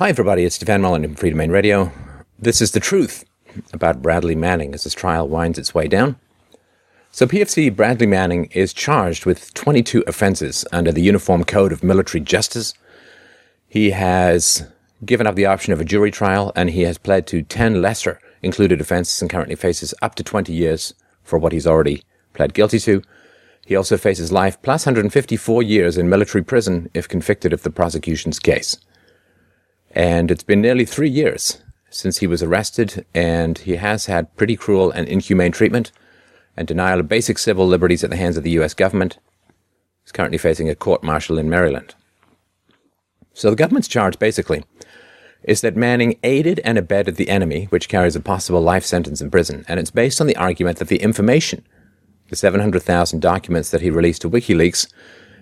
Hi, everybody. It's Stefan Molyneux from Freedomain Radio. This is the truth about Bradley Manning as his trial winds its way down. So PFC Bradley Manning is charged with 22 offenses under the Uniform Code of Military Justice. He has given up the option of a jury trial, and he has pled to 10 lesser included offenses and currently faces up to 20 years for what he's already pled guilty to. He also faces life plus 154 years in military prison if convicted of the prosecution's case. And it's been nearly 3 years since he was arrested, and he has had pretty cruel and inhumane treatment and denial of basic civil liberties at the hands of the U.S. government. He's currently facing a court-martial in Maryland. So the government's charge, basically, is that Manning aided and abetted the enemy, which carries a possible life sentence in prison, and it's based on the argument that the information, the 700,000 documents that he released to WikiLeaks,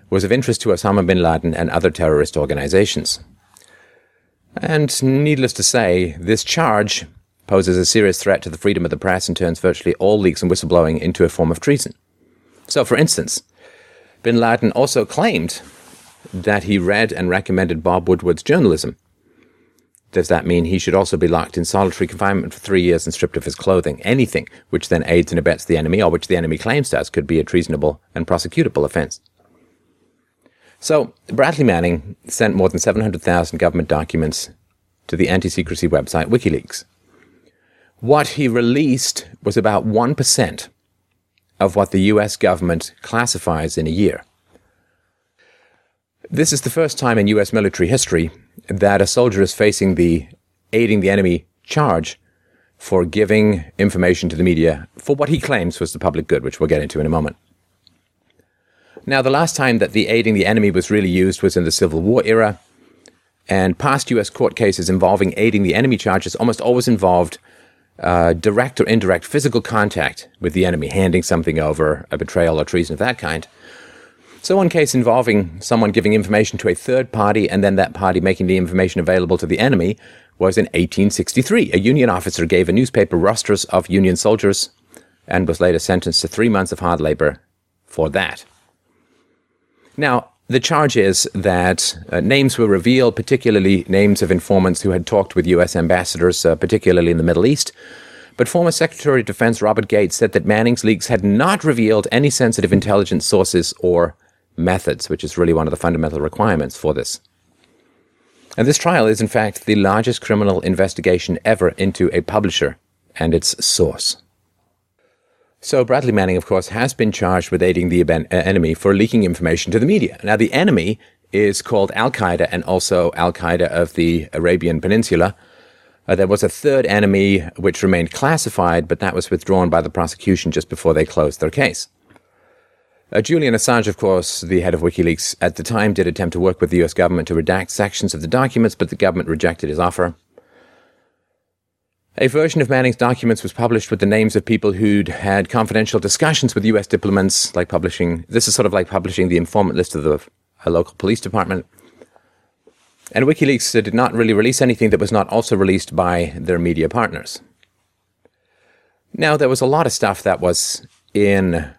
was of interest to Osama bin Laden and other terrorist organizations. And needless to say, this charge poses a serious threat to the freedom of the press and turns virtually all leaks and whistleblowing into a form of treason. So, for instance, bin Laden also claimed that he read and recommended Bob Woodward's journalism. Does that mean he should also be locked in solitary confinement for 3 years and stripped of his clothing? Anything which then aids and abets the enemy, or which the enemy claims does, could be a treasonable and prosecutable offense. So, Bradley Manning sent more than 700,000 government documents to the anti-secrecy website WikiLeaks. What he released was about 1% of what the U.S. government classifies in a year. This is the first time in U.S. military history that a soldier is facing the aiding the enemy charge for giving information to the media for what he claims was the public good, which we'll get into in a moment. Now, the last time that the aiding the enemy was really used was in the Civil War era, and past U.S. court cases involving aiding the enemy charges almost always involved direct or indirect physical contact with the enemy, handing something over, a betrayal or treason of that kind. So one case involving someone giving information to a third party and then that party making the information available to the enemy was in 1863. A Union officer gave a newspaper rosters of Union soldiers and was later sentenced to 3 months of hard labor for that. Now, the charge is that names were revealed, particularly names of informants who had talked with U.S. ambassadors, particularly in the Middle East. But former Secretary of Defense Robert Gates said that Manning's leaks had not revealed any sensitive intelligence sources or methods, which is really one of the fundamental requirements for this. And this trial is, in fact, the largest criminal investigation ever into a publisher and its source. So Bradley Manning, of course, has been charged with aiding the enemy for leaking information to the media. Now, the enemy is called Al-Qaeda and also Al-Qaeda of the Arabian Peninsula. There was a third enemy which remained classified, but that was withdrawn by the prosecution just before they closed their case. Julian Assange, of course, the head of WikiLeaks at the time, did attempt to work with the U.S. government to redact sections of the documents, but the government rejected his offer. A version of Manning's documents was published with the names of people who'd had confidential discussions with U.S. diplomats, like publishing... This is sort of like publishing the informant list of the local police department. And WikiLeaks did not really release anything that was not also released by their media partners. Now, there was a lot of stuff that was in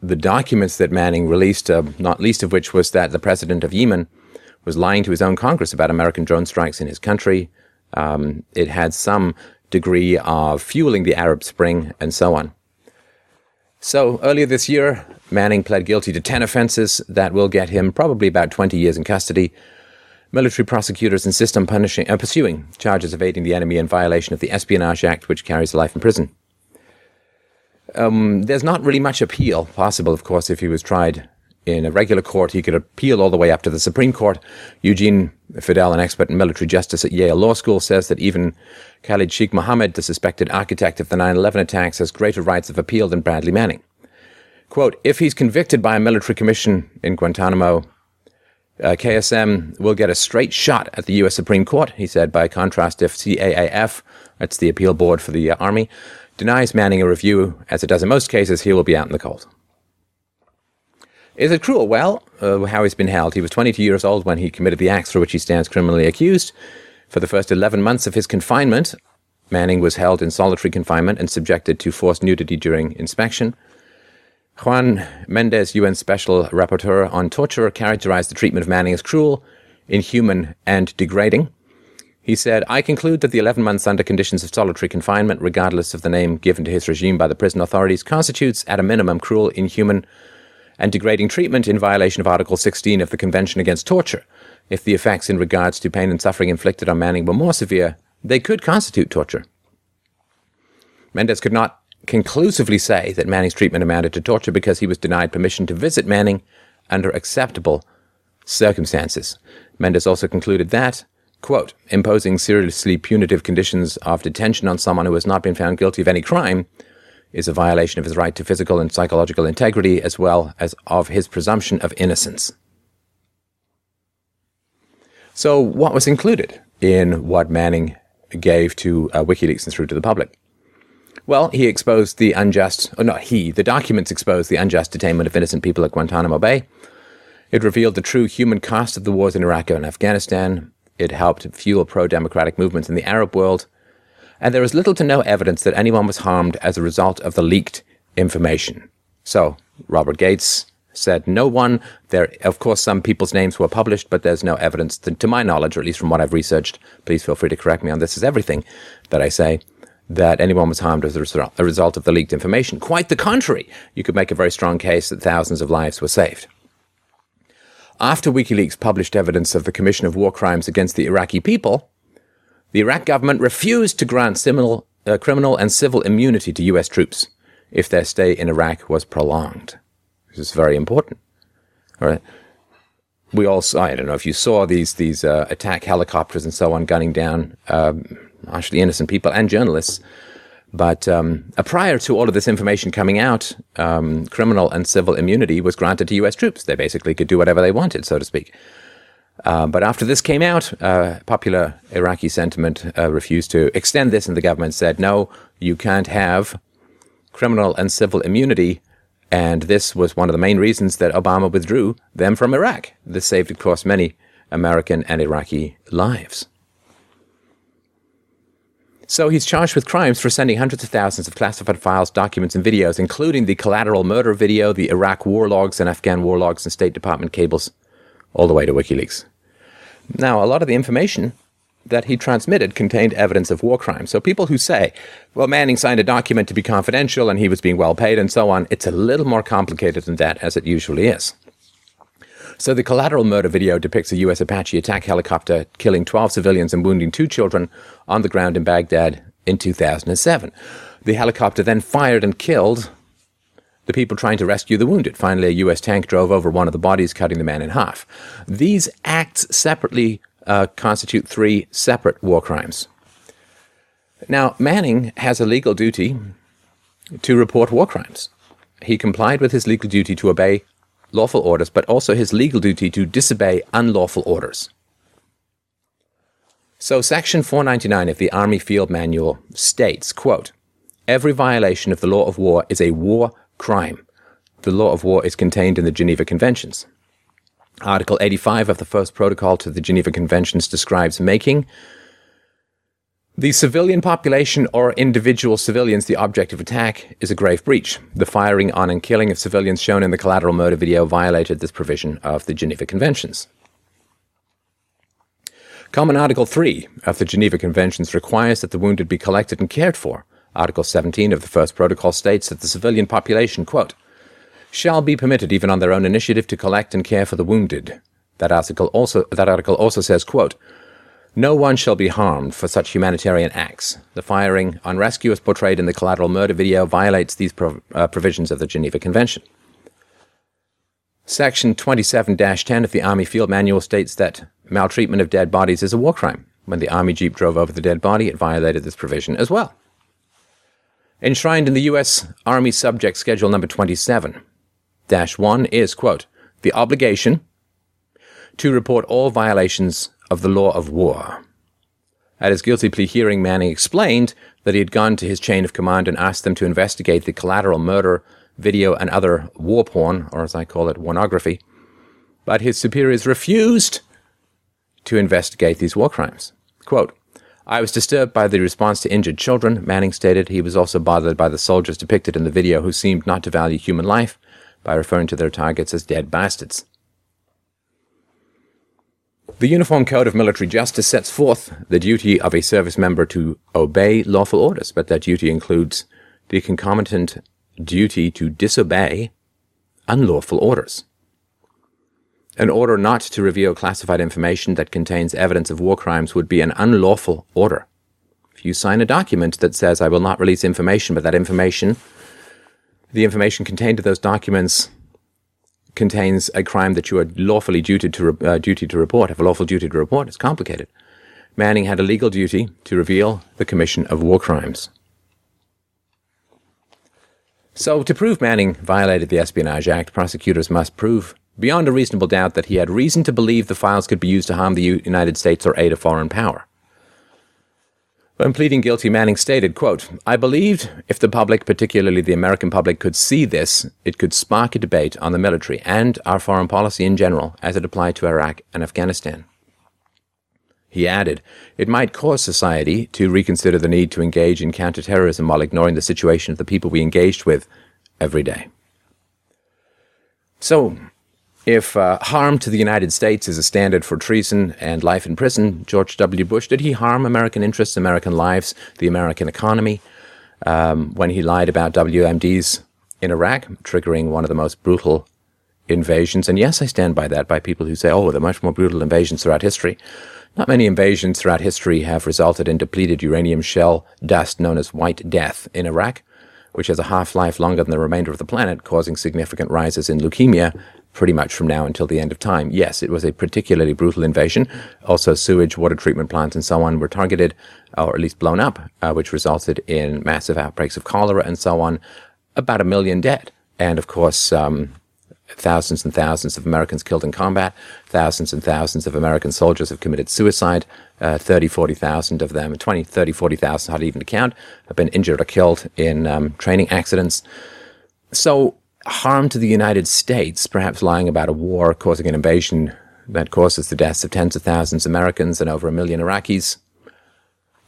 the documents that Manning released, not least of which was that the president of Yemen was lying to his own Congress about American drone strikes in his country. It had some degree of fueling the Arab Spring, and so on. So earlier this year, Manning pled guilty to 10 offenses that will get him probably about 20 years in custody. Military prosecutors insist on pursuing charges of aiding the enemy in violation of the Espionage Act, which carries life in prison. There's not really much appeal possible, of course. If he was tried in a regular court, he could appeal all the way up to the Supreme Court. Eugene Fidel, an expert in military justice at Yale Law School, says that even Khalid Sheikh Mohammed, the suspected architect of the 9/11 attacks, has greater rights of appeal than Bradley Manning. Quote, if he's convicted by a military commission in Guantanamo, KSM will get a straight shot at the U.S. Supreme Court, he said. By contrast, if CAAF, that's the appeal board for the Army, denies Manning a review, as it does in most cases, he will be out in the cold. Is it cruel? Well, how he's been held. He was 22 years old when he committed the acts for which he stands criminally accused. For the first 11 months of his confinement, Manning was held in solitary confinement and subjected to forced nudity during inspection. Juan Mendez, UN Special Rapporteur on Torture, characterized the treatment of Manning as cruel, inhuman, and degrading. He said, I conclude that the 11 months under conditions of solitary confinement, regardless of the name given to his regime by the prison authorities, constitutes, at a minimum, cruel, inhuman, and degrading treatment in violation of Article 16 of the Convention Against Torture. If the effects in regards to pain and suffering inflicted on Manning were more severe, they could constitute torture. Mendez could not conclusively say that Manning's treatment amounted to torture because he was denied permission to visit Manning under acceptable circumstances. Mendez also concluded that, quote, imposing seriously punitive conditions of detention on someone who has not been found guilty of any crime is a violation of his right to physical and psychological integrity as well as of his presumption of innocence. So what was included in what Manning gave to WikiLeaks and through to the public? Well, the documents exposed the unjust detainment of innocent people at Guantanamo Bay. It revealed the true human cost of the wars in Iraq and Afghanistan. It helped fuel pro-democratic movements in the Arab world, and there is little to no evidence that anyone was harmed as a result of the leaked information. So, Robert Gates said no one. There, of course, some people's names were published, but there's no evidence, to my knowledge, or at least from what I've researched, please feel free to correct me on this, is everything that I say, that anyone was harmed as a result of the leaked information. Quite the contrary, you could make a very strong case that thousands of lives were saved. After WikiLeaks published evidence of the commission of war crimes against the Iraqi people, the Iraq government refused to grant criminal and civil immunity to U.S. troops if their stay in Iraq was prolonged. This is very important. All right. We also, I don't know if you saw these attack helicopters and so on gunning down largely innocent people and journalists, but prior to all of this information coming out, criminal and civil immunity was granted to U.S. troops. They basically could do whatever they wanted, so to speak. But after this came out, popular Iraqi sentiment refused to extend this, and the government said, no, you can't have criminal and civil immunity. And this was one of the main reasons that Obama withdrew them from Iraq. This saved, of course, many American and Iraqi lives. So he's charged with crimes for sending hundreds of thousands of classified files, documents, and videos, including the collateral murder video, the Iraq war logs, and Afghan war logs, and State Department cables, all the way to WikiLeaks. Now, a lot of the information that he transmitted contained evidence of war crimes. So people who say, well, Manning signed a document to be confidential, and he was being well paid, and so on, it's a little more complicated than that, as it usually is. So the collateral murder video depicts a U.S. Apache attack helicopter killing 12 civilians and wounding 2 children on the ground in Baghdad in 2007. The helicopter then fired and killed the people trying to rescue the wounded. Finally, a U.S. tank drove over one of the bodies, cutting the man in half. These acts separately constitute 3 separate war crimes. Now, Manning has a legal duty to report war crimes. He complied with his legal duty to obey lawful orders, but also his legal duty to disobey unlawful orders. So Section 499 of the Army Field Manual states, quote, every violation of the law of war is a war crime. The law of war is contained in the Geneva Conventions. Article 85 of the First Protocol to the Geneva Conventions describes making the civilian population or individual civilians the object of attack is a grave breach. The firing on and killing of civilians shown in the collateral murder video violated this provision of the Geneva Conventions. Common Article 3 of the Geneva Conventions requires that the wounded be collected and cared for. Article 17 of the First Protocol states that the civilian population, quote, shall be permitted even on their own initiative to collect and care for the wounded. That article also says, quote, no one shall be harmed for such humanitarian acts. The firing on rescuers portrayed in the collateral murder video violates these provisions of the Geneva Convention. Section 27-10 of the Army Field Manual states that maltreatment of dead bodies is a war crime. When the Army Jeep drove over the dead body, it violated this provision as well. Enshrined in the U.S. Army Subject Schedule number 27-1 is, quote, the obligation to report all violations of the law of war. At his guilty plea hearing, Manning explained that he had gone to his chain of command and asked them to investigate the collateral murder video and other war porn, or as I call it, pornography, but his superiors refused to investigate these war crimes. Quote, I was disturbed by the response to injured children, Manning stated. He was also bothered by the soldiers depicted in the video who seemed not to value human life by referring to their targets as dead bastards. The Uniform Code of Military Justice sets forth the duty of a service member to obey lawful orders, but that duty includes the concomitant duty to disobey unlawful orders. An order not to reveal classified information that contains evidence of war crimes would be an unlawful order. If you sign a document that says, I will not release information, but that information, the information contained in those documents contains a crime that you are lawfully have a lawful duty to report. It's complicated. Manning had a legal duty to reveal the commission of war crimes. So, to prove Manning violated the Espionage Act, prosecutors must prove beyond a reasonable doubt that he had reason to believe the files could be used to harm the United States or aid a foreign power. When pleading guilty, Manning stated, quote, I believed if the public, particularly the American public, could see this, it could spark a debate on the military and our foreign policy in general as it applied to Iraq and Afghanistan. He added, it might cause society to reconsider the need to engage in counterterrorism while ignoring the situation of the people we engaged with every day. So, if harm to the United States is a standard for treason and life in prison, George W. Bush, did he harm American interests, American lives, the American economy, when he lied about WMDs in Iraq, triggering one of the most brutal invasions? And yes, I stand by that, by people who say, oh, there are much more brutal invasions throughout history. Not many invasions throughout history have resulted in depleted uranium shell dust known as White Death in Iraq, which has a half-life longer than the remainder of the planet, causing significant rises in leukemia, pretty much from now until the end of time. Yes, it was a particularly brutal invasion. Also, sewage, water treatment plants, and so on were targeted, or at least blown up, which resulted in massive outbreaks of cholera and so on. About 1 million dead. And, of course, thousands and thousands of Americans killed in combat. Thousands and thousands of American soldiers have committed suicide. 40,000 of them, 40,000, hard even to count, have been injured or killed in training accidents. So, harm to the United States, perhaps lying about a war causing an invasion that causes the deaths of tens of thousands of Americans and over 1 million Iraqis,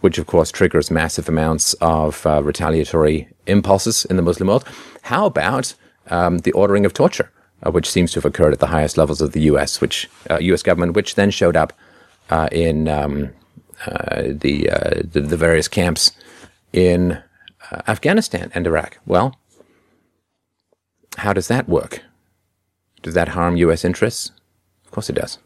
which of course triggers massive amounts of retaliatory impulses in the Muslim world. How about the ordering of torture, which seems to have occurred at the highest levels of the U.S., which U.S. government, which then showed up in the various camps in Afghanistan and Iraq? Well, how does that work? Does that harm U.S. interests? Of course it does.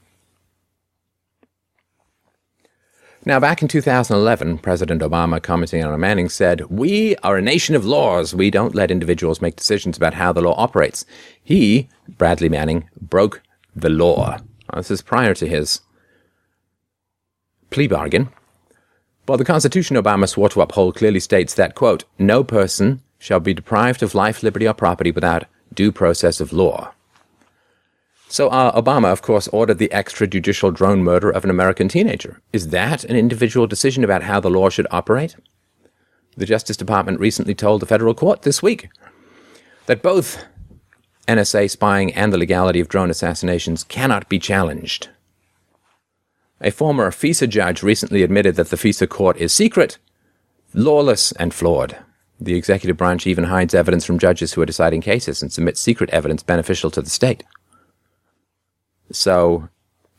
Now, back in 2011, President Obama, commenting on Manning, said, we are a nation of laws. We don't let individuals make decisions about how the law operates. He, Bradley Manning, broke the law. Now, this is prior to his plea bargain. Well, the Constitution Obama swore to uphold clearly states that, quote, no person shall be deprived of life, liberty, or property without due process of law. So Obama, of course, ordered the extrajudicial drone murder of an American teenager. Is that an individual decision about how the law should operate? The Justice Department recently told the federal court this week that both NSA spying and the legality of drone assassinations cannot be challenged. A former FISA judge recently admitted that the FISA court is secret, lawless, and flawed. The executive branch even hides evidence from judges who are deciding cases and submits secret evidence beneficial to the state. So,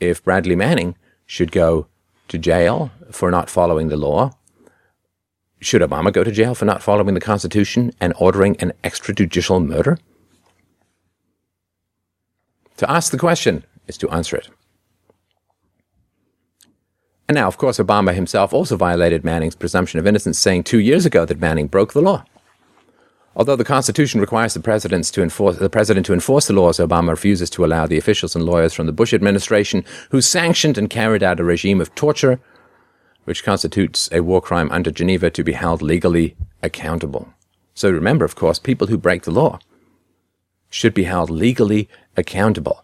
if Bradley Manning should go to jail for not following the law, should Obama go to jail for not following the Constitution and ordering an extrajudicial murder? To ask the question is to answer it. And now, of course, Obama himself also violated Manning's presumption of innocence, saying 2 years ago that Manning broke the law. Although the Constitution requires the president to enforce the laws, Obama refuses to allow the officials and lawyers from the Bush administration who sanctioned and carried out a regime of torture, which constitutes a war crime under Geneva, to be held legally accountable. So remember, of course, people who break the law should be held legally accountable.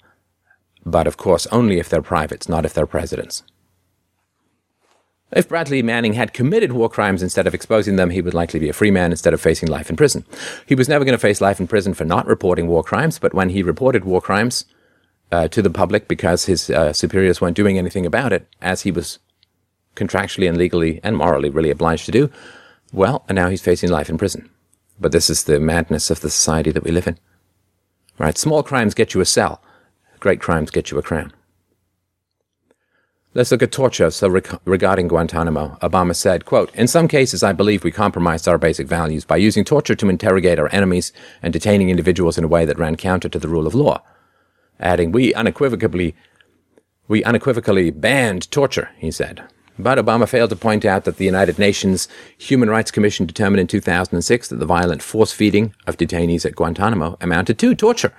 But, of course, only if they're privates, not if they're presidents. If Bradley Manning had committed war crimes instead of exposing them, he would likely be a free man instead of facing life in prison. He was never going to face life in prison for not reporting war crimes, but when he reported war crimes to the public because his superiors weren't doing anything about it, as he was contractually and legally and morally really obliged to do, well, and now he's facing life in prison. But this is the madness of the society that we live in. Right? Small crimes get you a cell. Great crimes get you a crown. Let's look at torture. So regarding Guantanamo, Obama said, quote, "In some cases, I believe we compromised our basic values by using torture to interrogate our enemies and detaining individuals in a way that ran counter to the rule of law." Adding, we unequivocally banned torture, he said. But Obama failed to point out that the United Nations Human Rights Commission determined in 2006 that the violent force-feeding of detainees at Guantanamo amounted to torture,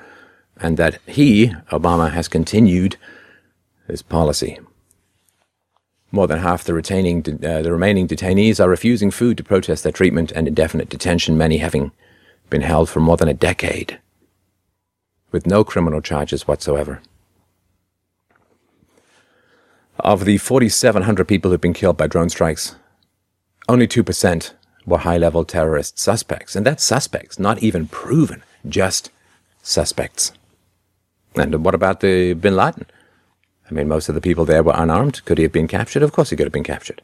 and that he, Obama, has continued his policy. More than half the remaining detainees are refusing food to protest their treatment and indefinite detention, many having been held for more than a decade with no criminal charges whatsoever. Of the 4,700 people who've been killed by drone strikes, only 2% were high-level terrorist suspects. And that's suspects, not even proven, just suspects. And what about the bin Laden? I mean, most of the people there were unarmed. Could he have been captured? Of course he could have been captured.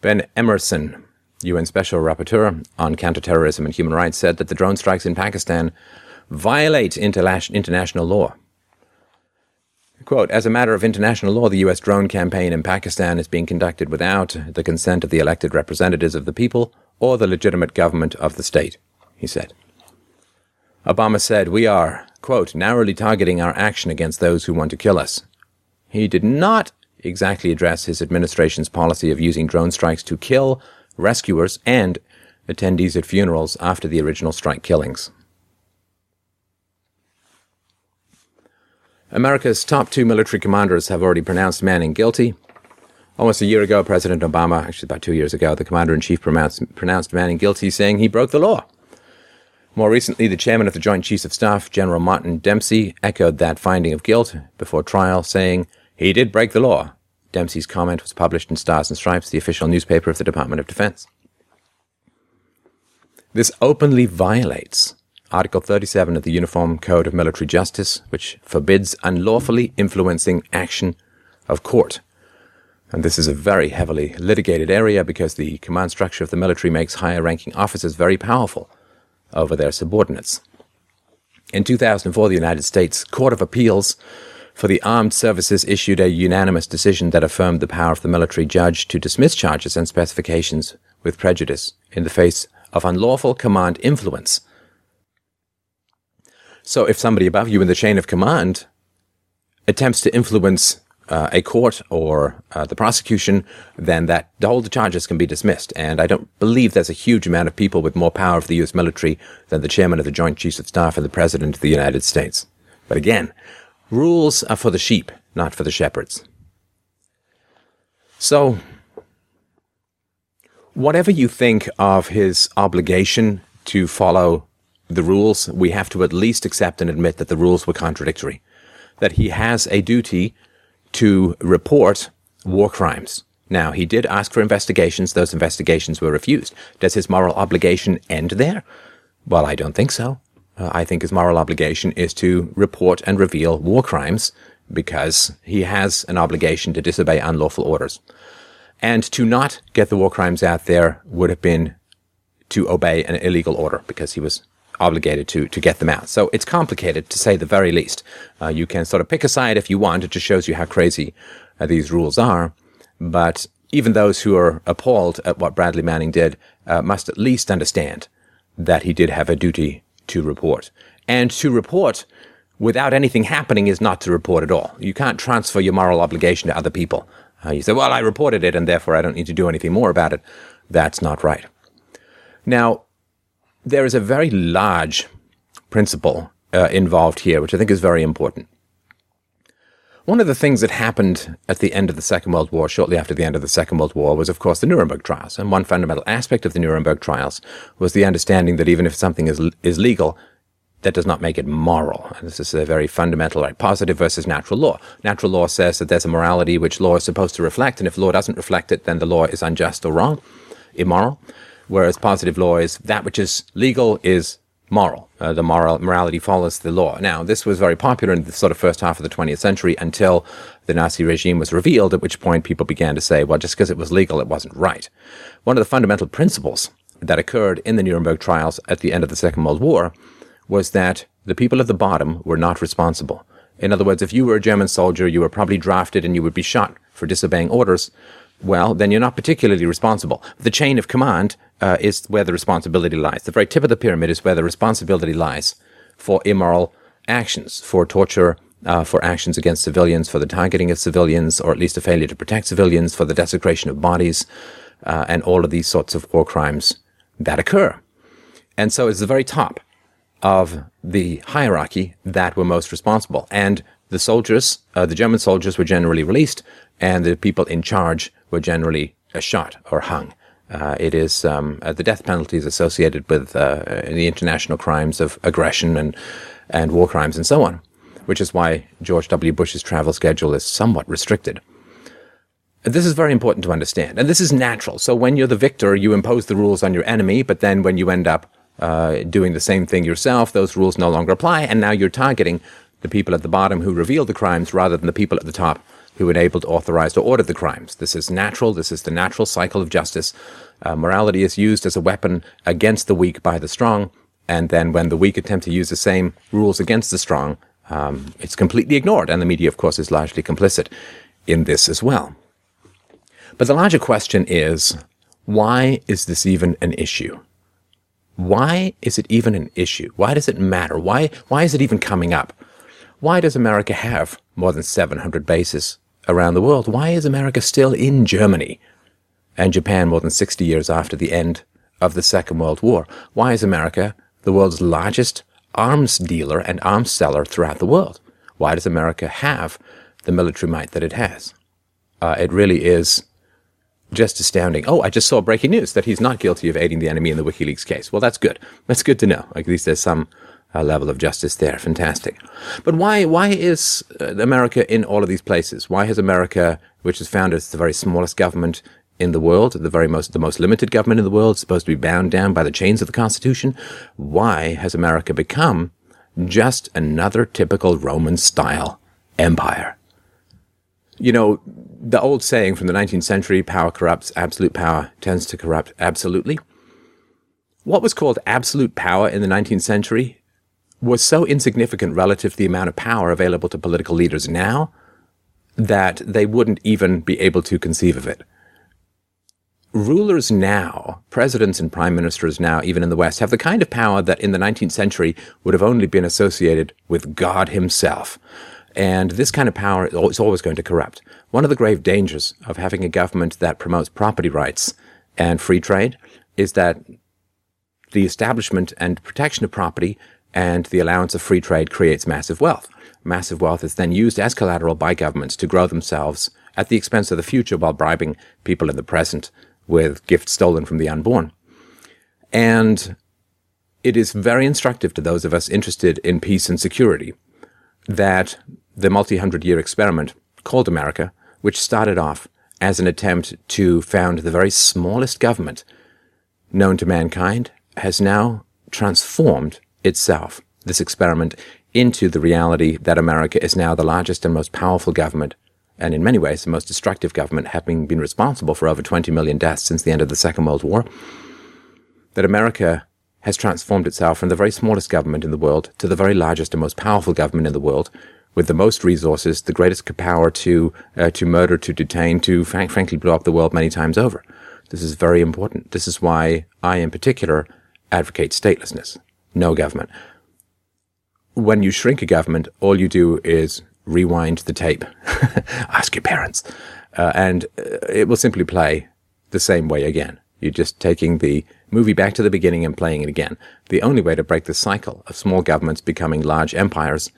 Ben Emerson, UN Special Rapporteur on Counterterrorism and Human Rights, said that the drone strikes in Pakistan violate international law. Quote, "As a matter of international law, the U.S. drone campaign in Pakistan is being conducted without the consent of the elected representatives of the people or the legitimate government of the state," he said. Obama said, "We are, quote, narrowly targeting our action against those who want to kill us." He did not exactly address his administration's policy of using drone strikes to kill rescuers and attendees at funerals after the original strike killings. America's top two military commanders have already pronounced Manning guilty. Almost a year ago, President Obama, actually about 2 years ago, the commander-in-chief pronounced Manning guilty, saying he broke the law. More recently, the chairman of the Joint Chiefs of Staff, General Martin Dempsey, echoed that finding of guilt before trial, saying he did break the law. Dempsey's comment was published in Stars and Stripes, the official newspaper of the Department of Defense. This openly violates Article 37 of the Uniform Code of Military Justice, which forbids unlawfully influencing action of court. And this is a very heavily litigated area because the command structure of the military makes higher-ranking officers very powerful over their subordinates. In 2004, the United States Court of Appeals for the Armed Services issued a unanimous decision that affirmed the power of the military judge to dismiss charges and specifications with prejudice in the face of unlawful command influence. So if somebody above you in the chain of command attempts to influence a court or the prosecution, then that all the charges can be dismissed. And I don't believe there's a huge amount of people with more power of the U.S. military than the chairman of the Joint Chiefs of Staff and the President of the United States. But again, rules are for the sheep, not for the shepherds. So whatever you think of his obligation to follow the rules, we have to at least accept and admit that the rules were contradictory, that he has a duty to report war crimes. Now, he did ask for investigations. Those investigations were refused. Does his moral obligation end there? Well, I don't think so. I think his moral obligation is to report and reveal war crimes because he has an obligation to disobey unlawful orders. And to not get the war crimes out there would have been to obey an illegal order because he was obligated to get them out. So it's complicated, to say the very least. You can sort of pick a side if you want. It just shows you how crazy these rules are. But even those who are appalled at what Bradley Manning did must at least understand that he did have a duty to report. And to report without anything happening is not to report at all. You can't transfer your moral obligation to other people. You say, well, I reported it and therefore I don't need to do anything more about it. That's not right. Now, there is a very large principle involved here, which I think is very important. One of the things that happened at the end of the Second World War, shortly after the end of the Second World War, was, of course, the Nuremberg Trials. And one fundamental aspect of the Nuremberg Trials was the understanding that even if something is legal, that does not make it moral. And this is a very fundamental, like positive versus natural law. Natural law says that there's a morality which law is supposed to reflect, and if law doesn't reflect it, then the law is unjust or wrong, immoral. Whereas positive law is that which is legal is moral. Morality follows the law. Now, this was very popular in the sort of first half of the 20th century until the Nazi regime was revealed, at which point people began to say, well, just because it was legal, it wasn't right. One of the fundamental principles that occurred in the Nuremberg Trials at the end of the Second World War was that the people at the bottom were not responsible. In other words, if you were a German soldier, you were probably drafted and you would be shot for disobeying orders. Well, then you're not particularly responsible. The chain of command is where the responsibility lies. The very tip of the pyramid is where the responsibility lies for immoral actions, for torture, for actions against civilians, for the targeting of civilians, or at least a failure to protect civilians, for the desecration of bodies, and all of these sorts of war crimes that occur. And so it's the very top of the hierarchy that were most responsible. And the soldiers, the German soldiers, were generally released, and the people in charge were generally shot or hung. It is the death penalties associated with the international crimes of aggression and war crimes and so on, which is why George W. Bush's travel schedule is somewhat restricted. This is very important to understand, and this is natural. So when you're the victor, you impose the rules on your enemy, but then when you end up doing the same thing yourself, those rules no longer apply, and now you're targeting the people at the bottom who revealed the crimes rather than the people at the top who enabled, authorized, or ordered the crimes. This is natural. This is the natural cycle of justice. Morality is used as a weapon against the weak by the strong, and then when the weak attempt to use the same rules against the strong, it's completely ignored, and the media, of course, is largely complicit in this as well. But the larger question is, why is this even an issue? Why is it even an issue? Why does it matter? Why is it even coming up? Why does America have more than 700 bases around the world? Why is America still in Germany and Japan more than 60 years after the end of the Second World War? Why is America the world's largest arms dealer and arms seller throughout the world? Why does America have the military might that it has? It really is just astounding. Oh, I just saw breaking news that he's not guilty of aiding the enemy in the WikiLeaks case. Well, that's good. That's good to know. At least there's some level of justice there. Fantastic. But why is America in all of these places? Why has America, which is founded as the very smallest government in the world, the most limited government in the world, supposed to be bound down by the chains of the Constitution, why has America become just another typical Roman-style empire? You know, the old saying from the 19th century, power corrupts, absolute power tends to corrupt absolutely. What was called absolute power in the 19th century was so insignificant relative to the amount of power available to political leaders now that they wouldn't even be able to conceive of it. Rulers now, presidents and prime ministers now, even in the West, have the kind of power that in the 19th century would have only been associated with God himself. And this kind of power is always going to corrupt. One of the grave dangers of having a government that promotes property rights and free trade is that the establishment and protection of property and the allowance of free trade creates massive wealth. Massive wealth is then used as collateral by governments to grow themselves at the expense of the future while bribing people in the present with gifts stolen from the unborn. And it is very instructive to those of us interested in peace and security that the multi-hundred-year experiment called America, which started off as an attempt to found the very smallest government known to mankind, has now transformed itself, this experiment, into the reality that America is now the largest and most powerful government, and in many ways the most destructive government, having been responsible for over 20 million deaths since the end of the Second World War, that America has transformed itself from the very smallest government in the world to the very largest and most powerful government in the world, with the most resources, the greatest power to murder, to detain, to frankly blow up the world many times over. This is very important. This is why I, in particular, advocate statelessness. No government. When you shrink a government, all you do is rewind the tape. Ask your parents. And it will simply play the same way again. You're just taking the movie back to the beginning and playing it again. The only way to break the cycle of small governments becoming large empires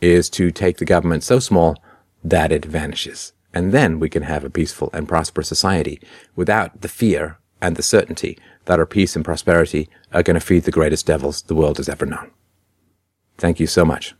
is to take the government so small that it vanishes. And then we can have a peaceful and prosperous society without the fear and the certainty that our peace and prosperity are going to feed the greatest devils the world has ever known. Thank you so much.